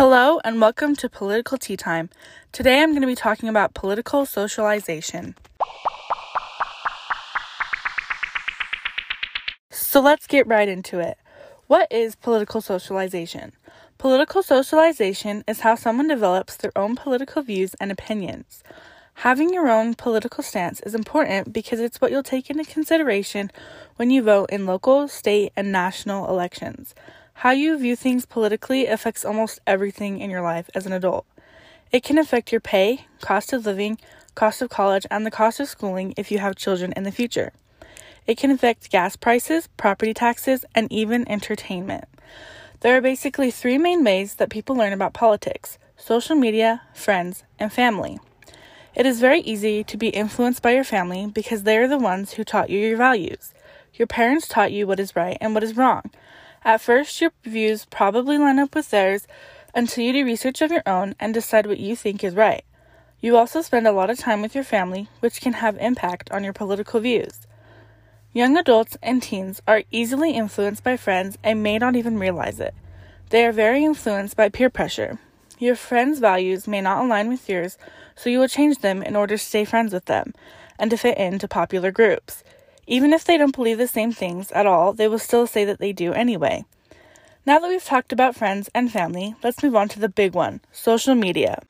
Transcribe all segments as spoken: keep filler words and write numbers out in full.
Hello and welcome to Political Tea Time. Today I'm going to be talking about political socialization. So let's get right into it. What is political socialization? Political socialization is how someone develops their own political views and opinions. Having your own political stance is important because it's what you'll take into consideration when you vote in local, state, and national elections. How you view things politically affects almost everything in your life as an adult. It can affect your pay, cost of living, cost of college, and the cost of schooling if you have children in the future. It can affect gas prices, property taxes, and even entertainment. There are basically three main ways that people learn about politics: social media, friends, and family. It is very easy to be influenced by your family because they are the ones who taught you your values. Your parents taught you what is right and what is wrong. At first, your views probably line up with theirs until you do research of your own and decide what you think is right. You also spend a lot of time with your family, which can have impact on your political views. Young adults and teens are easily influenced by friends and may not even realize it. They are very influenced by peer pressure. Your friends' values may not align with yours, so you will change them in order to stay friends with them and to fit into popular groups. Even if they don't believe the same things at all, they will still say that they do anyway. Now that we've talked about friends and family, let's move on to the big one, social media.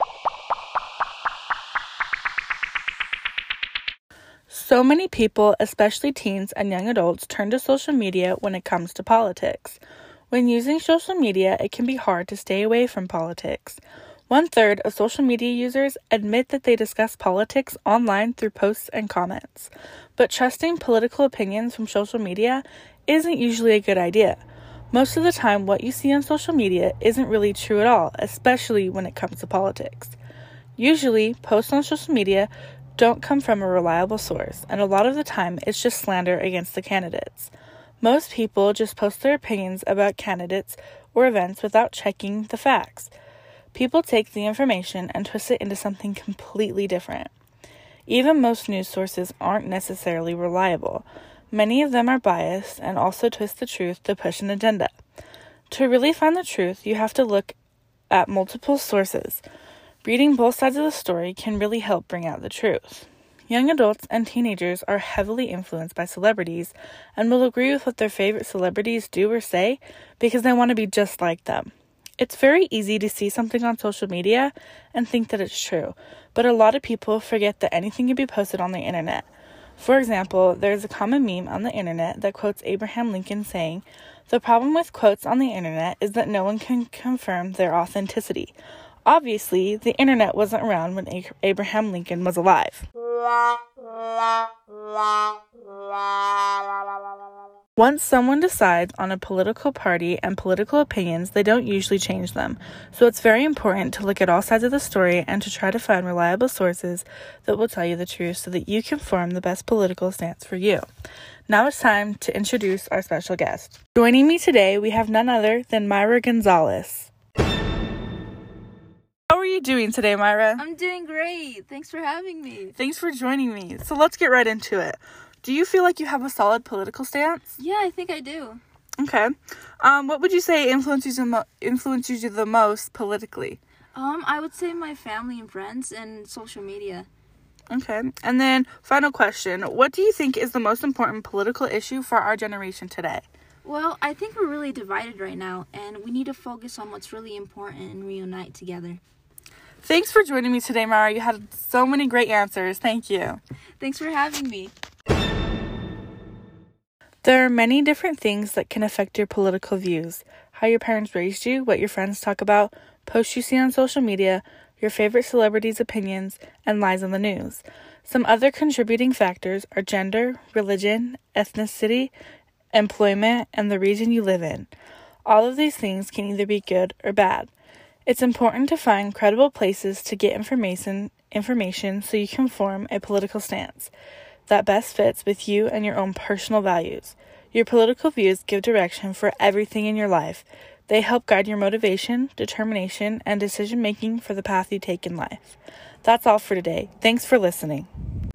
So many people, especially teens and young adults, turn to social media when it comes to politics. When using social media, it can be hard to stay away from politics. One third of social media users admit that they discuss politics online through posts and comments, but trusting political opinions from social media isn't usually a good idea. Most of the time, what you see on social media isn't really true at all, especially when it comes to politics. Usually, posts on social media don't come from a reliable source, and a lot of the time, it's just slander against the candidates. Most people just post their opinions about candidates or events without checking the facts. People take the information and twist it into something completely different. Even most news sources aren't necessarily reliable. Many of them are biased and also twist the truth to push an agenda. To really find the truth, you have to look at multiple sources. Reading both sides of the story can really help bring out the truth. Young adults and teenagers are heavily influenced by celebrities and will agree with what their favorite celebrities do or say because they want to be just like them. It's very easy to see something on social media and think that it's true, but a lot of people forget that anything can be posted on the internet. For example, there is a common meme on the internet that quotes Abraham Lincoln saying, "The problem with quotes on the internet is that no one can confirm their authenticity." Obviously, the internet wasn't around when A- Abraham Lincoln was alive. Once someone decides on a political party and political opinions, they don't usually change them. So it's very important to look at all sides of the story and to try to find reliable sources that will tell you the truth so that you can form the best political stance for you. Now it's time to introduce our special guest. Joining me today, we have none other than Myra Gonzalez. How are you doing today, Myra? I'm doing great. Thanks for having me. Thanks for joining me. So let's get right into it. Do you feel like you have a solid political stance? Yeah, I think I do. Okay. Um, what would you say influences you, mo- influences you the most politically? Um, I would say my family and friends and social media. Okay. And then, final question. What do you think is the most important political issue for our generation today? Well, I think we're really divided right now, and we need to focus on what's really important and reunite together. Thanks for joining me today, Myra. You had so many great answers. Thank you. Thanks for having me. There are many different things that can affect your political views: how your parents raised you, what your friends talk about, posts you see on social media, your favorite celebrities' opinions, and lies on the news. Some other contributing factors are gender, religion, ethnicity, employment, and the region you live in. All of these things can either be good or bad. It's important to find credible places to get information, information so you can form a political stance that best fits with you and your own personal values. Your political views give direction for everything in your life. They help guide your motivation, determination, and decision-making for the path you take in life. That's all for today. Thanks for listening.